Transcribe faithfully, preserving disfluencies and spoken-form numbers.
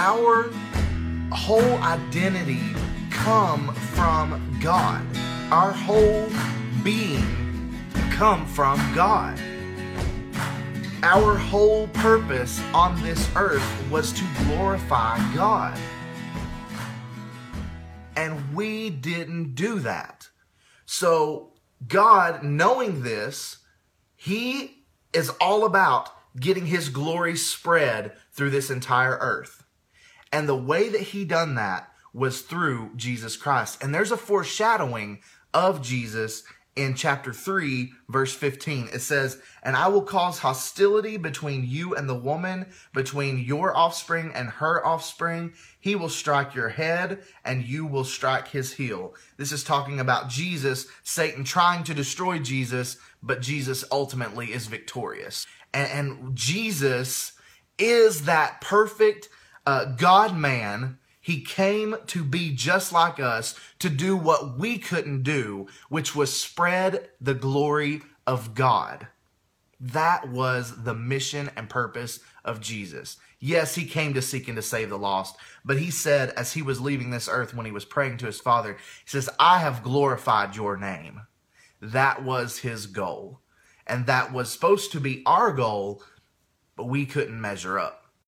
our whole identity come from God. Our whole being come from God. Our whole purpose on this earth was to glorify God. And we didn't do that. So God, knowing this, he is all about getting his glory spread through this entire earth. And the way that he done that was through Jesus Christ. And there's a foreshadowing of Jesus in chapter three, verse fifteen. It says, "And I will cause hostility between you and the woman, between your offspring and her offspring. He will strike your head, and you will strike his heel." This is talking about Jesus, Satan trying to destroy Jesus, but Jesus ultimately is victorious. And, and Jesus is that perfect uh, God-man. He came to be just like us, to do what we couldn't do, which was spread the glory of God. That was the mission and purpose of Jesus. Yes, he came to seek and to save the lost, but he said, as he was leaving this earth when he was praying to his Father, he says, "I have glorified your name." That was his goal. And that was supposed to be our goal, but we couldn't measure up.